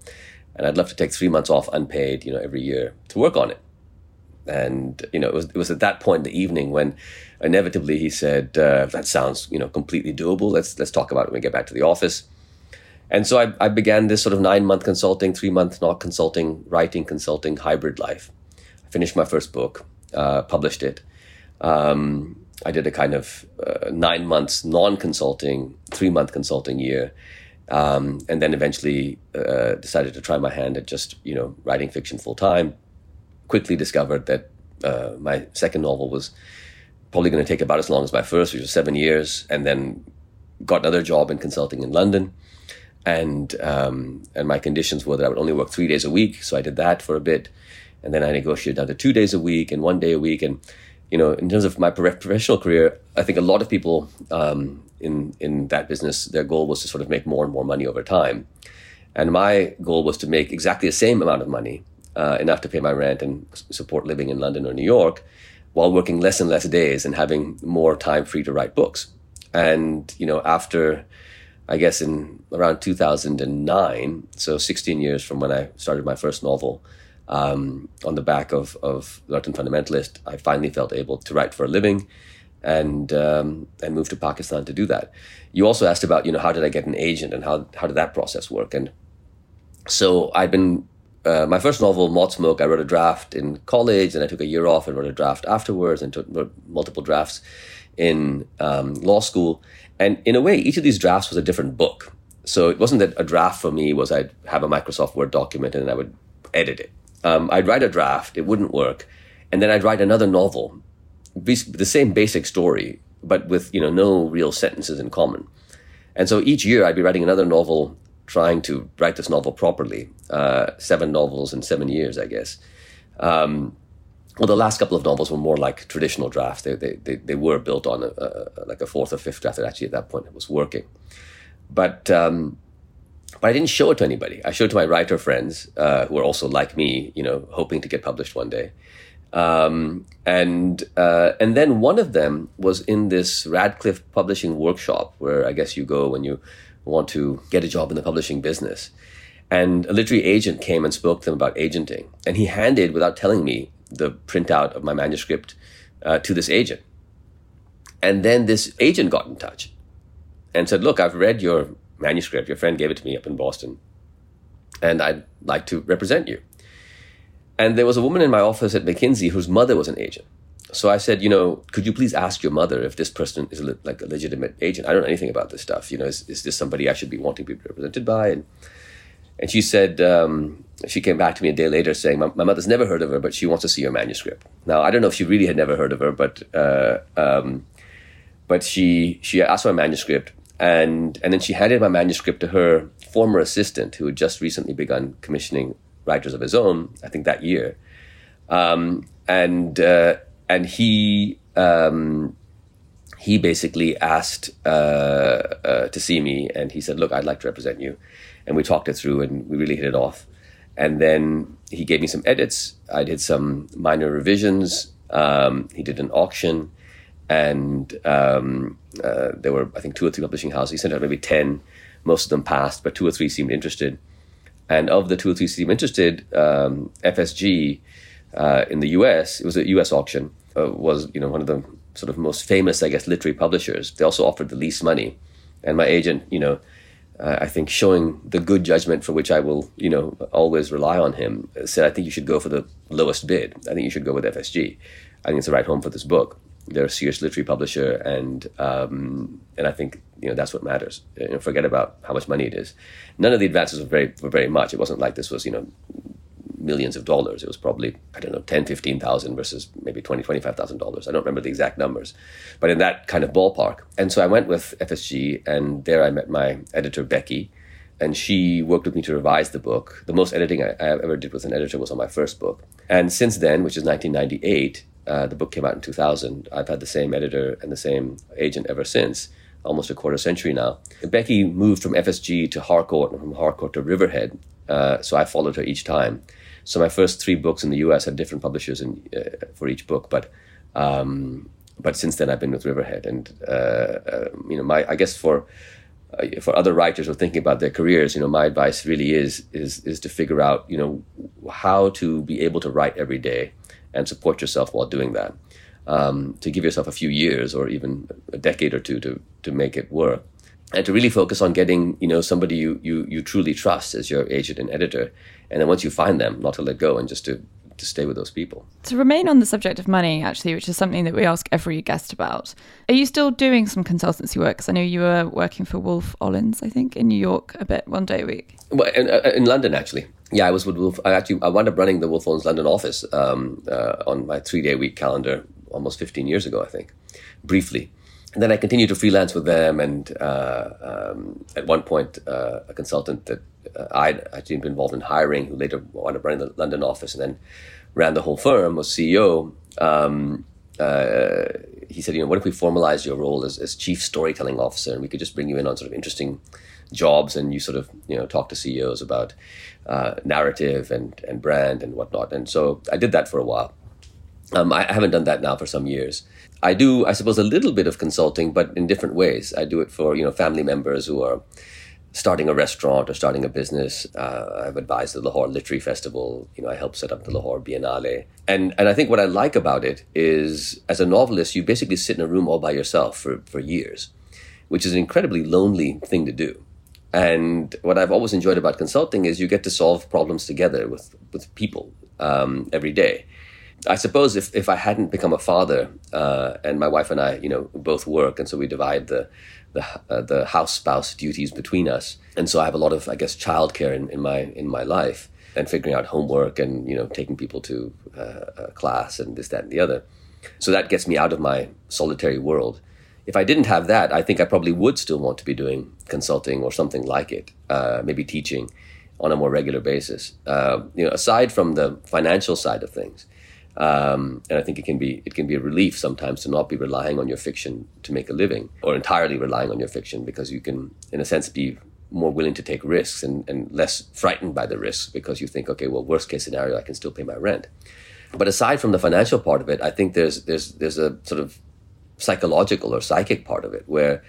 and I'd love to take three months off unpaid, you know, every year to work on it. And, you know, it was it was at that point in the evening when inevitably he said, uh, that sounds, you know, completely doable. Let's let's talk about it when we get back to the office. And so I, I began this sort of nine-month consulting, three-month not consulting, writing, consulting, hybrid life. I finished my first book, uh, published it. Um, I did a kind of uh, nine months non-consulting, three-month consulting year. Um, and then eventually uh, decided to try my hand at just, you know, writing fiction full time. Quickly discovered that uh, my second novel was probably going to take about as long as my first, which was seven years. And then got another job in consulting in London. And um, and my conditions were that I would only work three days a week. So I did that for a bit. And then I negotiated down to two days a week and one day a week. And, you know, in terms of my professional career, I think a lot of people um, in in that business, their goal was to sort of make more and more money over time. And my goal was to make exactly the same amount of money, uh, enough to pay my rent and support living in London or New York, while working less and less days and having more time free to write books. And, you know, after, I guess, in around two thousand nine, so sixteen years from when I started my first novel, Um, on the back of, of The Reluctant Fundamentalist, I finally felt able to write for a living, and um, and moved to Pakistan to do that. You also asked about, you know, how did I get an agent and how how did that process work? And so I'd been, uh, my first novel, Moth Smoke, I wrote a draft in college, and I took a year off and wrote a draft afterwards, and took wrote multiple drafts in um, law school. And in a way, each of these drafts was a different book. So it wasn't that a draft for me was I'd have a Microsoft Word document and I would edit it. Um, I'd write a draft, it wouldn't work, and then I'd write another novel, the same basic story, but with, you know, no real sentences in common. And so each year I'd be writing another novel, trying to write this novel properly, uh, seven novels in seven years, I guess. Um, well, the last couple of novels were more like traditional drafts. They they they, they were built on a, a, like a fourth or fifth draft that actually at that point it was working. But... Um, But I didn't show it to anybody. I showed it to my writer friends, uh, who are also like me, you know, hoping to get published one day. Um, and uh, and then one of them was in this Radcliffe publishing workshop, where I guess you go when you want to get a job in the publishing business. And a literary agent came and spoke to them about agenting. And he handed, without telling me, the printout of my manuscript uh, to this agent. And then this agent got in touch and said, look, I've read your manuscript, your friend gave it to me up in Boston, and I'd like to represent you. And there was a woman in my office at McKinsey whose mother was an agent. So I said, you know, could you please ask your mother if this person is a, like a legitimate agent? I don't know anything about this stuff. You know, is, is this somebody I should be wanting to be represented by? And and she said, um, she came back to me a day later saying, my, my mother's never heard of her, but she wants to see your manuscript. Now, I don't know if she really had never heard of her, but uh, um, but she she asked for a manuscript. And and then she handed my manuscript to her former assistant, who had just recently begun commissioning writers of his own, I think that year. Um, and uh, and he um, he basically asked uh, uh, to see me, and he said, look, I'd like to represent you. And we talked it through, and we really hit it off. And then he gave me some edits. I did some minor revisions. Um, he did an auction. And um, uh, there were, I think, two or three publishing houses. He sent out maybe ten. Most of them passed, but two or three seemed interested. And of the two or three seemed interested, um, F S G uh, in the U S, it was a U S auction, uh, was, you know, one of the sort of most famous, I guess, literary publishers, they also offered the least money. And my agent, you know, uh, I think showing the good judgment for which I will, you know, always rely on him, said, I think you should go for the lowest bid. I think you should go with F S G. I think it's the right home for this book. They're a serious literary publisher, and um, and I think, you know, that's what matters. You know, forget about how much money it is. None of the advances were very were very much. It wasn't like this was, you know, millions of dollars. It was probably, I don't know, ten, fifteen thousand versus maybe twenty, twenty-five thousand dollars. I don't remember the exact numbers, but in that kind of ballpark. And so I went with F S G, and there I met my editor, Becky, and she worked with me to revise the book. The most editing I, I ever did with an editor was on my first book. And since then, which is nineteen ninety-eight, uh, the book came out in two thousand. I've had the same editor and the same agent ever since, almost a quarter century now. Becky moved from F S G to Harcourt and from Harcourt to Riverhead, uh, so I followed her each time. So my first three books in the U S had different publishers in, uh, for each book, but um, but since then I've been with Riverhead, and uh, uh, you know, my I guess for uh, for other writers who are thinking about their careers, you know, my advice really is is is to figure out, you know, how to be able to write every day and support yourself while doing that. Um, to give yourself a few years or even a decade or two to to make it work, and to really focus on getting, you know, somebody you, you, you truly trust as your agent and editor. And then once you find them, not to let go and just to, to stay with those people. To remain on the subject of money, actually, which is something that we ask every guest about, are you still doing some consultancy work? Because I know you were working for Wolff Olins, I think, in New York a bit, one day a week. Well, in, in London, actually. Yeah, I was with Wolff. I actually I wound up running the Wolff Olins London office um, uh, on my three-day-a-week calendar almost fifteen years ago, I think, briefly. And then I continued to freelance with them, and uh, um, at one point, uh, a consultant that uh, I'd actually been involved in hiring, who later wound up running the London office and then ran the whole firm, was C E O. Um, uh, he said, you know, what if we formalize your role as, as chief storytelling officer, and we could just bring you in on sort of interesting jobs, and you sort of, you know, talk to C E Os about uh, narrative and, and brand and whatnot. And so I did that for a while. Um, I haven't done that now for some years. I do, I suppose, a little bit of consulting, but in different ways. I do it for, you know, family members who are starting a restaurant or starting a business. Uh, I've advised the Lahore Literary Festival. You know, I helped set up the Lahore Biennale. And and I think what I like about it is, as a novelist, you basically sit in a room all by yourself for, for years, which is an incredibly lonely thing to do. And what I've always enjoyed about consulting is you get to solve problems together with, with people um, every day. I suppose if, if I hadn't become a father, uh, and my wife and I, you know, both work, and so we divide the the, uh, the house spouse duties between us, and so I have a lot of, I guess, childcare in, in my in my life, and figuring out homework, and, you know, taking people to uh, uh, class and this, that, and the other. So that gets me out of my solitary world. If I didn't have that, I think I probably would still want to be doing consulting or something like it, uh, maybe teaching on a more regular basis. Uh, you know, aside from the financial side of things. Um, and I think it can be it can be a relief sometimes to not be relying on your fiction to make a living, or entirely relying on your fiction, because you can, in a sense, be more willing to take risks and, and less frightened by the risks, because you think, okay, well, worst case scenario, I can still pay my rent. But aside from the financial part of it, I think there's there's there's a sort of psychological or psychic part of it, where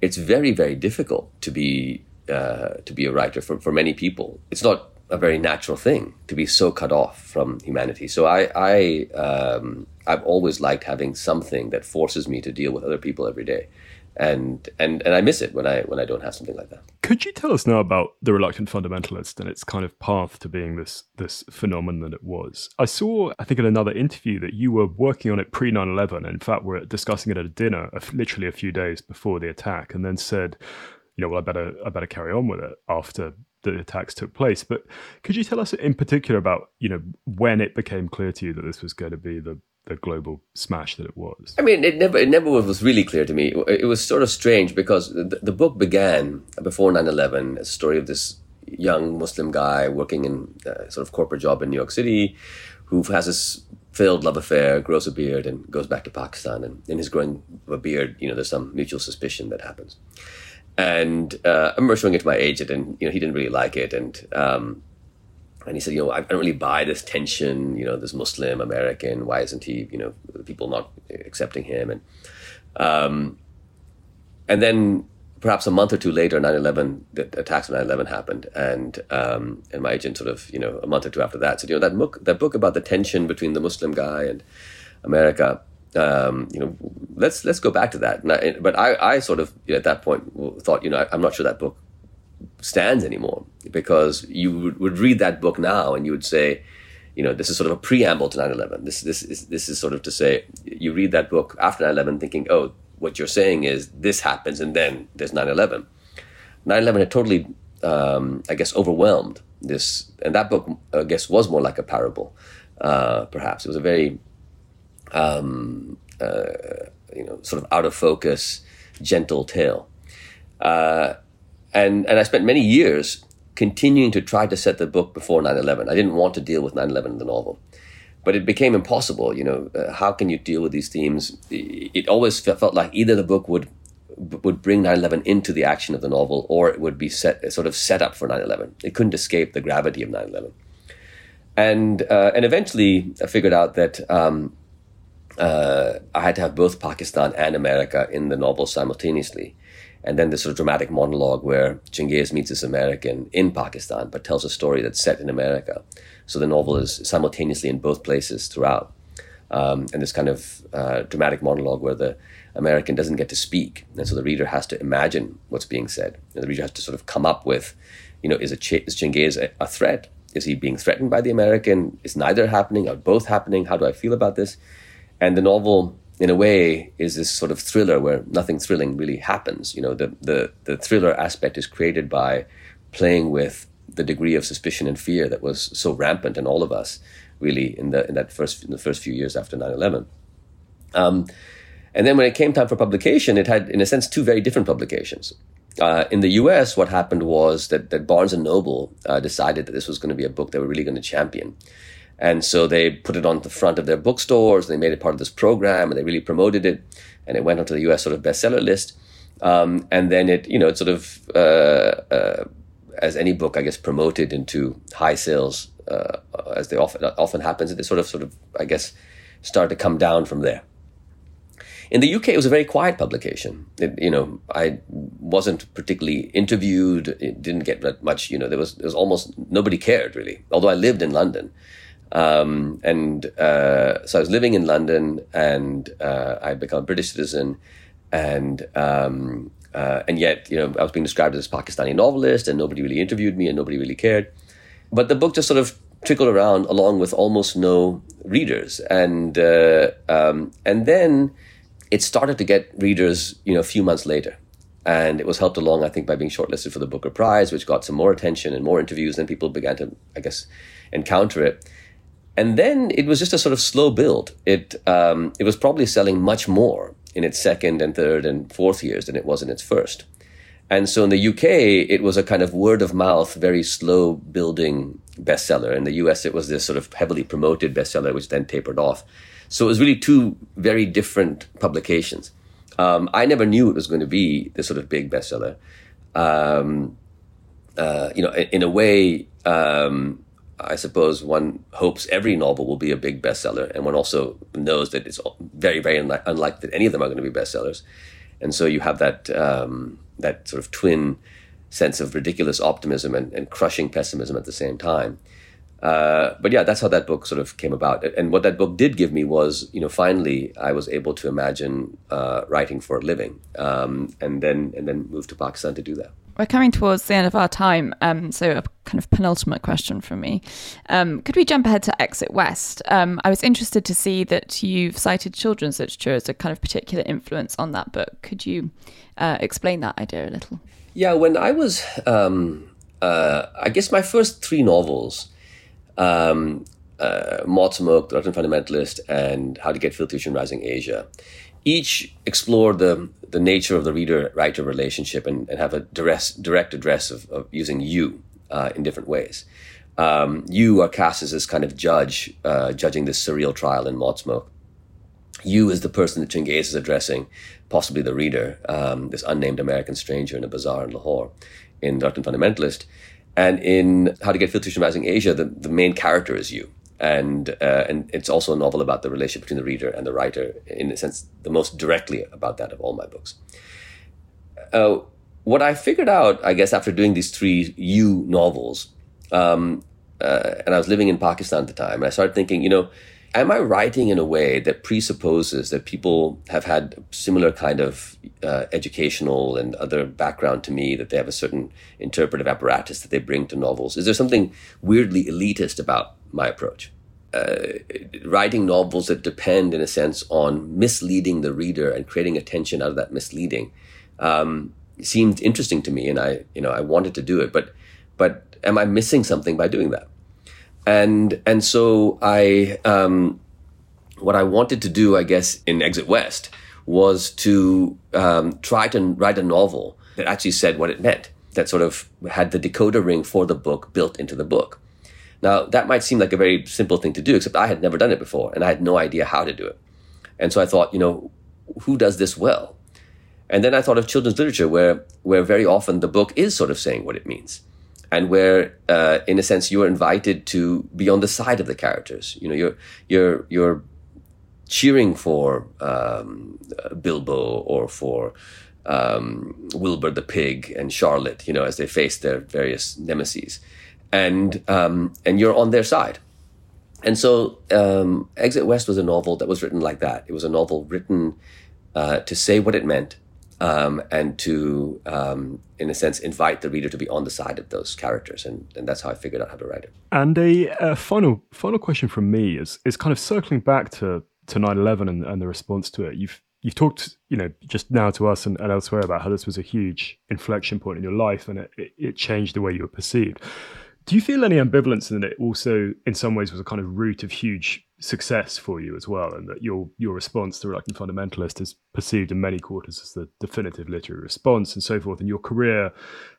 it's very, very difficult to be uh, to be a writer for, for many people. It's not a very natural thing to be so cut off from humanity. So I, I, um, I've always liked having something that forces me to deal with other people every day, and and and I miss it when I when I don't have something like that. Could you tell us now about The Reluctant Fundamentalist and its kind of path to being this this phenomenon it was? I saw, I think, in another interview that you were working on it pre nine eleven, and in fact were discussing it at a dinner, literally a few days before the attack, and then said, you know, well, I better I better carry on with it after the attacks took place. But could you tell us in particular about, you know, when it became clear to you that this was going to be the, the global smash that it was? I mean, it never it never was really clear to me. It was sort of strange, because the, the book began before nine eleven as a story of this young Muslim guy working in a sort of corporate job in New York City, who has this failed love affair, grows a beard, and goes back to Pakistan. And in his growing a beard, you know, there's some mutual suspicion that happens. And uh, I remember showing it to my agent, and, you know, he didn't really like it. And um, and he said, you know, I don't really buy this tension, you know, this Muslim American, why isn't he, you know, people not accepting him? And um, and then perhaps a month or two later, nine eleven, the attacks on nine eleven happened. And um, and my agent sort of, you know, a month or two after that said, you know, that book, that book about the tension between the Muslim guy and America, um, you know, let's let's go back to that. And I, but I, I sort of, you know, at that point thought, you know, I'm not sure that book stands anymore, because you would read that book now and you would say, you know, this is sort of a preamble to nine eleven. This this is this is sort of to say, you read that book after nine eleven thinking, oh, what you're saying is this happens and then there's nine eleven. nine eleven had totally, um, I guess, overwhelmed this. And that book, I guess, was more like a parable, uh, perhaps. It was a very, um, uh, you know, sort of out of focus, gentle tale. Uh, and and I spent many years continuing to try to set the book before nine eleven. I didn't want to deal with nine eleven in the novel. But it became impossible, you know. Uh, how can you deal with these themes? It always felt like either the book would would bring nine eleven into the action of the novel, or it would be set sort of set up for nine eleven. It couldn't escape the gravity of nine eleven. And uh, and eventually, I figured out that um, uh, I had to have both Pakistan and America in the novel simultaneously. And then this sort of dramatic monologue where Chinggis meets this American in Pakistan, but tells a story that's set in America. So the novel is simultaneously in both places throughout. Um, and this kind of uh, dramatic monologue where the American doesn't get to speak. And so the reader has to imagine what's being said. And the reader has to sort of come up with, you know, is, a ch- is Chinggis a, a threat? Is he being threatened by the American? Is neither happening? Are both happening? How do I feel about this? And the novel, in a way, is this sort of thriller where nothing thrilling really happens. You know, the, the, the thriller aspect is created by playing with the degree of suspicion and fear that was so rampant in all of us, really, in the in that first in the first few years after nine eleven. Um, and then when it came time for publication, it had, in a sense, two very different publications. Uh, in the U S, what happened was that, that Barnes and Noble uh, decided that this was going to be a book they were really going to champion. And so they put it on the front of their bookstores. They made it part of this program, and they really promoted it. And it went onto the U S sort of bestseller list. Um, and then it, you know, it sort of, uh, uh, as any book, I guess, promoted into high sales, uh, as they often often happens. It sort of, sort of, I guess, started to come down from there. In the U K, it was a very quiet publication. It, you know, I wasn't particularly interviewed. It didn't get that much. You know, there was there was almost nobody cared really. Although I lived in London. Um, and, uh, so I was living in London, and, uh, I had become a British citizen, and, um, uh, and yet, you know, I was being described as a Pakistani novelist, and nobody really interviewed me and nobody really cared. But the book just sort of trickled around along with almost no readers. And, uh, um, and then it started to get readers, you know, a few months later. And it was helped along, I think, by being shortlisted for the Booker Prize, which got some more attention and more interviews, and people began to, I guess, encounter it. And then it was just a sort of slow build. It um, it was probably selling much more in its second and third and fourth years than it was in its first. And so in the U K, it was a kind of word of mouth, very slow building bestseller. In the U S, it was this sort of heavily promoted bestseller, which then tapered off. So it was really two very different publications. Um, I never knew it was going to be this sort of big bestseller. Um, uh, you know, in, in a way, um, I suppose one hopes every novel will be a big bestseller, and one also knows that it's very, very unlike, unlikely that any of them are going to be bestsellers. And so you have that um, that sort of twin sense of ridiculous optimism and, and crushing pessimism at the same time. Uh, but yeah, that's how that book sort of came about. And what that book did give me was, you know, finally I was able to imagine uh, writing for a living, um, and then and then moved to Pakistan to do that. We're coming towards the end of our time, um, so a kind of penultimate question from me. Um, could we jump ahead to Exit West? Um, I was interested to see that you've cited children's literature as a kind of particular influence on that book. Could you uh, explain that idea a little? Yeah, when I was, um, uh, I guess my first three novels, um, uh, Moth Smoke, The Reluctant Fundamentalist, and How to Get Filthy Rich in Rising Asia, each explore the the nature of the reader-writer relationship and, and have a direct, direct address of, of using you uh, in different ways. Um, you are cast as this kind of judge, uh, judging this surreal trial in Moth Smoke. You is the person that Chinggis is addressing, possibly the reader, um, this unnamed American stranger in a bazaar in Lahore, in The Reluctant Fundamentalist. And in How to Get Filthy Rich in Rising Asia, the, the main character is you. And uh, and it's also a novel about the relationship between the reader and the writer, in a sense, the most directly about that of all my books. Uh, what I figured out, I guess, after doing these three U novels, um, uh, and I was living in Pakistan at the time, and I started thinking, you know, Am I writing in a way that presupposes that people have had similar kind of uh, educational and other background to me, that they have a certain interpretive apparatus that they bring to novels? Is there something weirdly elitist about my approach? Uh, writing novels that depend, in a sense, on misleading the reader and creating attention out of that misleading um, seemed interesting to me, and I, you know, I wanted to do it. But, but am I missing something by doing that? And and so I, um, what I wanted to do, I guess, in Exit West was to um, try to write a novel that actually said what it meant, that sort of had the decoder ring for the book built into the book. Now, that might seem like a very simple thing to do, except I had never done it before, and I had no idea how to do it. And so I thought, you know, who does this well? And then I thought of children's literature, where where very often the book is sort of saying what it means. And where, uh, in a sense, you are invited to be on the side of the characters. You know, you're you're you're cheering for um, Bilbo or for um, Wilbur the pig and Charlotte, you know, as they face their various nemeses, and um, and you're on their side. And so, um, Exit West was a novel that was written like that. It was a novel written uh, to say what it meant. Um, and to, um, in a sense, invite the reader to be on the side of those characters. And, and that's how I figured out how to write it. And a uh, final final question from me is is kind of circling back to, to nine eleven and, and the response to it. You've you've talked, you know, just now to us and, and elsewhere about how this was a huge inflection point in your life, and it, it, it changed the way you were perceived. Do you feel any ambivalence in that it also, in some ways, was a kind of root of huge success for you as well, and that your your response to Reluctant Fundamentalist is perceived in many quarters as the definitive literary response and so forth, and your career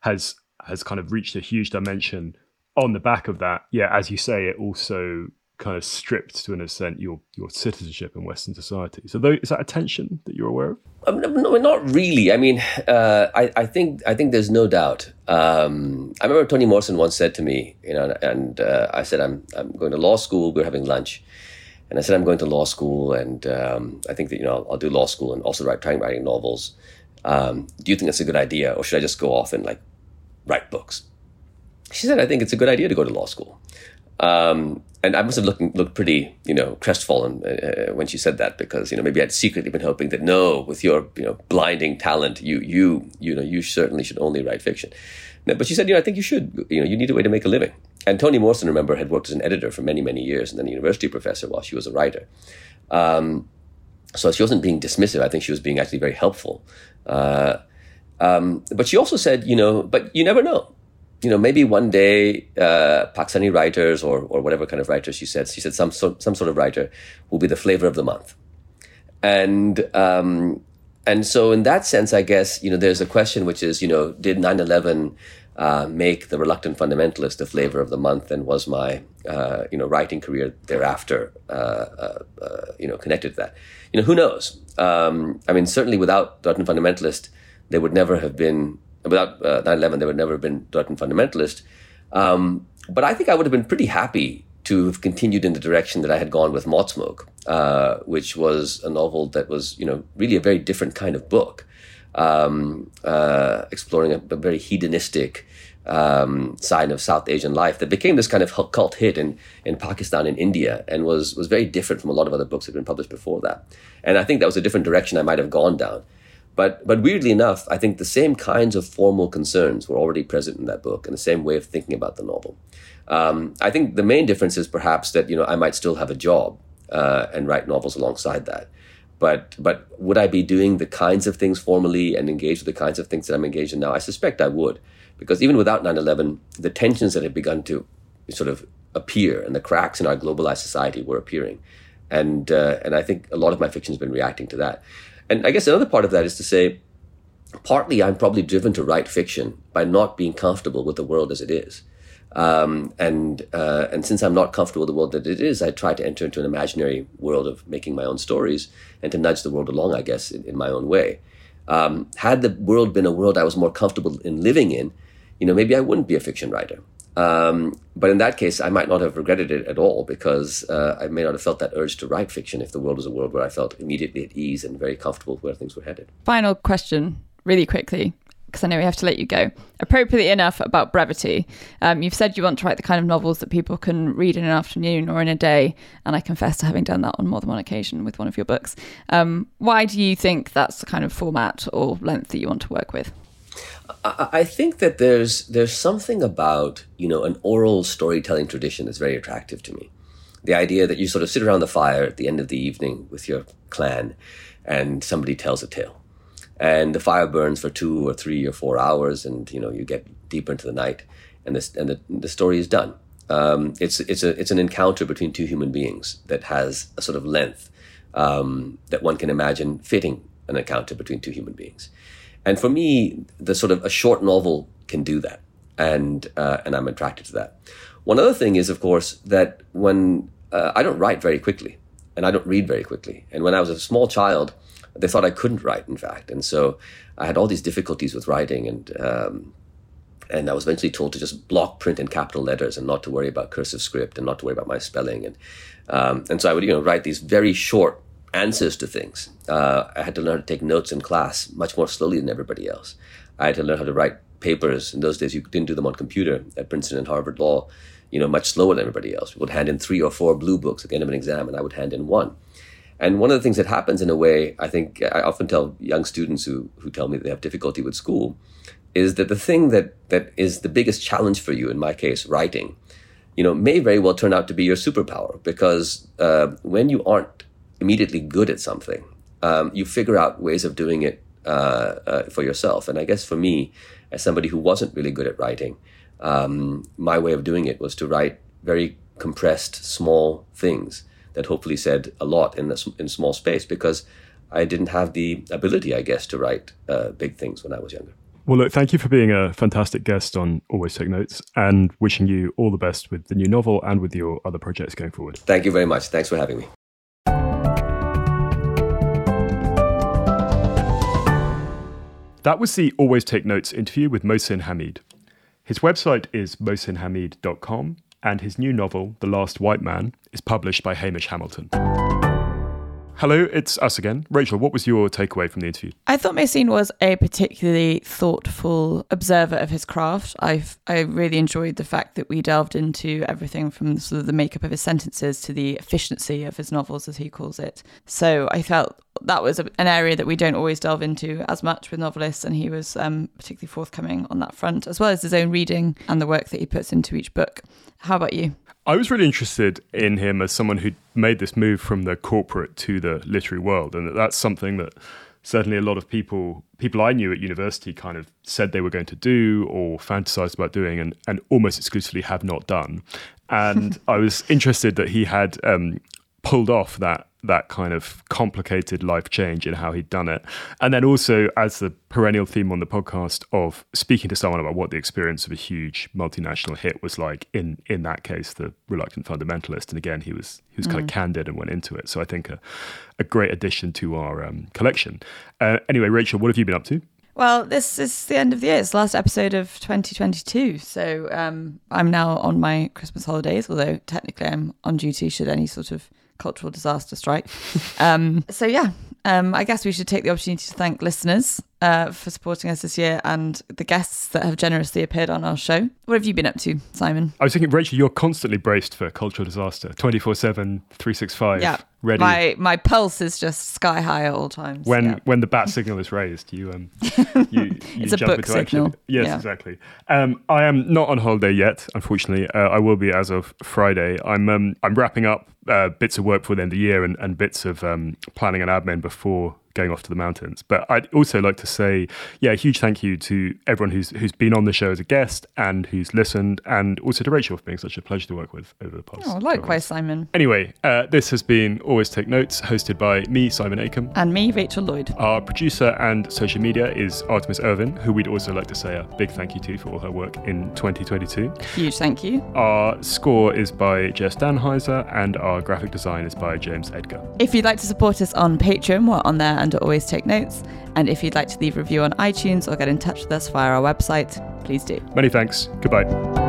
has has kind of reached a huge dimension on the back of that? Yeah, as you say, it also kind of stripped to an extent your your citizenship in Western society. So though, is that a tension that you're aware of? Um, no, not really. I mean, uh, I, I think I think there's no doubt. Um, I remember Toni Morrison once said to me, you know, and, and uh, I said, I'm I'm going to law school. We're having lunch, and I said I'm going to law school, and um, I think that you know I'll, I'll do law school and also write, trying writing novels. Um, do you think that's a good idea, or should I just go off and like write books? She said, I think it's a good idea to go to law school. Um, and I must have looked, looked pretty, you know, crestfallen uh, when she said that, because, you know, maybe I'd secretly been hoping that, no, with your, you know, blinding talent, you, you, you know, you certainly should only write fiction. No, but she said, you know, I think you should, you know, you need a way to make a living. And Toni Morrison, remember, had worked as an editor for many, many years and then a university professor while she was a writer. Um, so she wasn't being dismissive. I think she was being actually very helpful. Uh, um, but she also said, you know, but you never know. You know, maybe one day uh, Pakistani writers or or whatever kind of writer she said, she said some sort, some sort of writer will be the flavor of the month. And um, and so in that sense, I guess, you know, there's a question which is, you know, did nine eleven uh, make the Reluctant Fundamentalist the flavor of the month? And was my, uh, you know, writing career thereafter, uh, uh, uh, you know, connected to that? You know, who knows? Um, I mean, certainly without the Reluctant Fundamentalist, they would never have been... Without uh, nine eleven, there would never have been Reluctant Fundamentalist. Um, but I think I would have been pretty happy to have continued in the direction that I had gone with Moth Smoke, uh, which was a novel that was, you know, really a very different kind of book, um, uh, exploring a, a very hedonistic um, side of South Asian life that became this kind of cult hit in, in Pakistan and India, and was, was very different from a lot of other books that had been published before that. And I think that was a different direction I might have gone down. But but weirdly enough, I think the same kinds of formal concerns were already present in that book, and the same way of thinking about the novel. Um, I think the main difference is perhaps that, you know, I might still have a job uh, and write novels alongside that. But but would I be doing the kinds of things formally and engaged with the kinds of things that I'm engaged in now? I suspect I would, because even without nine eleven, the tensions that had begun to sort of appear and the cracks in our globalized society were appearing. And uh, and I think a lot of my fiction has been reacting to that. And I guess another part of that is to say, partly I'm probably driven to write fiction by not being comfortable with the world as it is. Um, and uh, and since I'm not comfortable with the world that it is, I try to enter into an imaginary world of making my own stories and to nudge the world along, I guess, in, in my own way. Um, had the world been a world I was more comfortable in living in, you know, maybe I wouldn't be a fiction writer. Um, but in that case, I might not have regretted it at all, because uh, I may not have felt that urge to write fiction if the world was a world where I felt immediately at ease and very comfortable with where things were headed. Final question, really quickly. because I know we have to let you go, appropriately enough about brevity. Um, you've said you want to write the kind of novels that people can read in an afternoon or in a day, and I confess to having done that on more than one occasion with one of your books. Um, why do you think that's the kind of format or length that you want to work with? I, I think that there's there's something about, you know, an oral storytelling tradition that's very attractive to me. The idea that you sort of sit around the fire at the end of the evening with your clan and somebody tells a tale. And the fire burns for two or three or four hours, and you know you get deeper into the night, and this and the the story is done. Um, it's it's a it's an encounter between two human beings that has a sort of length um, that one can imagine fitting an encounter between two human beings. And for me, the sort of a short novel can do that, and uh, and I'm attracted to that. One other thing is, of course, that when uh, I don't write very quickly, and I don't read very quickly, and when I was a small child, they thought I couldn't write, in fact. And so I had all these difficulties with writing, and um, and I was eventually told to just block print and capital letters and not to worry about cursive script and not to worry about my spelling. And um, and so I would, you know, write these very short answers to things. Uh, I had to learn to take notes in class much more slowly than everybody else. I had to learn how to write papers. In those days, you didn't do them on computer at Princeton and Harvard Law, you know, much slower than everybody else. We would hand in three or four blue books at the end of an exam, and I would hand in one. And one of the things that happens in a way, I think I often tell young students who, who tell me they have difficulty with school, is that the thing that that is the biggest challenge for you, in my case, writing, you know, may very well turn out to be your superpower. Because uh, when you aren't immediately good at something, um, you figure out ways of doing it uh, uh, for yourself. And I guess for me, as somebody who wasn't really good at writing, um, my way of doing it was to write very compressed, small things that hopefully said a lot in this, in small space, because I didn't have the ability, I guess, to write uh, big things when I was younger. Well, look, thank you for being a fantastic guest on Always Take Notes, and wishing you all the best with the new novel and with your other projects going forward. Thank you very much. Thanks for having me. That was the Always Take Notes interview with Mohsin Hamid. His website is mohsin hamid dot com. And his new novel, The Last White Man, is published by Hamish Hamilton. Hello, it's us again. Rachel, what was your takeaway from the interview? I thought Mohsin was a particularly thoughtful observer of his craft. I've, I really enjoyed the fact that we delved into everything from sort of the makeup of his sentences to the efficiency of his novels, as he calls it. So I felt that was an area that we don't always delve into as much with novelists, and he was um, particularly forthcoming on that front, as well as his own reading and the work that he puts into each book. How about you? I was really interested in him as someone who made this move from the corporate to the literary world, and that that's something that certainly a lot of people, people I knew at university kind of said they were going to do or fantasized about doing, and, and almost exclusively have not done. And I was interested that he had um, pulled off that that kind of complicated life change in how he'd done it. And then also, as the perennial theme on the podcast, of speaking to someone about what the experience of a huge multinational hit was like, in in that case, The Reluctant Fundamentalist. And again, he was he was mm. kind of candid and went into it. So I think a, a great addition to our um, collection. Uh, anyway, Rachel, what have you been up to? Well, this is the end of the year. It's the last episode of twenty twenty-two. So um, I'm now on my Christmas holidays, although technically I'm on duty should any sort of cultural disaster strike. Um, so yeah, um, I guess we should take the opportunity to thank listeners uh, for supporting us this year, and the guests that have generously appeared on our show. What have you been up to, Simon? I was thinking, Rachel, you're constantly braced for cultural disaster, twenty-four seven, three sixty-five, yeah, ready. My, my pulse is just sky high at all times. When yeah. when the bat signal is raised, you, um, you, you it's jump a book into signal. Action. Yes, yeah. Exactly. Um, I am not on holiday yet, unfortunately. Uh, I will be as of Friday. I'm, um, I'm wrapping up Uh, bits of work for the end of the year, and, and bits of um, planning and admin before going off to the mountains. But I'd also like to say, yeah, a huge thank you to everyone who's who's been on the show as a guest and who's listened, and also to Rachel for being such a pleasure to work with over the past. Oh, likewise, Simon. Anyway, uh, this has been Always Take Notes, hosted by me, Simon Aitken. And me, Rachel Lloyd. Our producer and social media is Artemis Irvin, who we'd also like to say a big thank you to for all her work in twenty twenty-two. Huge thank you. Our score is by Jess Danheiser, and our Our graphic design is by James Edgar. If you'd like to support us on Patreon, we're on there under Always Take Notes. And if you'd like to leave a review on iTunes or get in touch with us via our website, please do. Many thanks. Goodbye.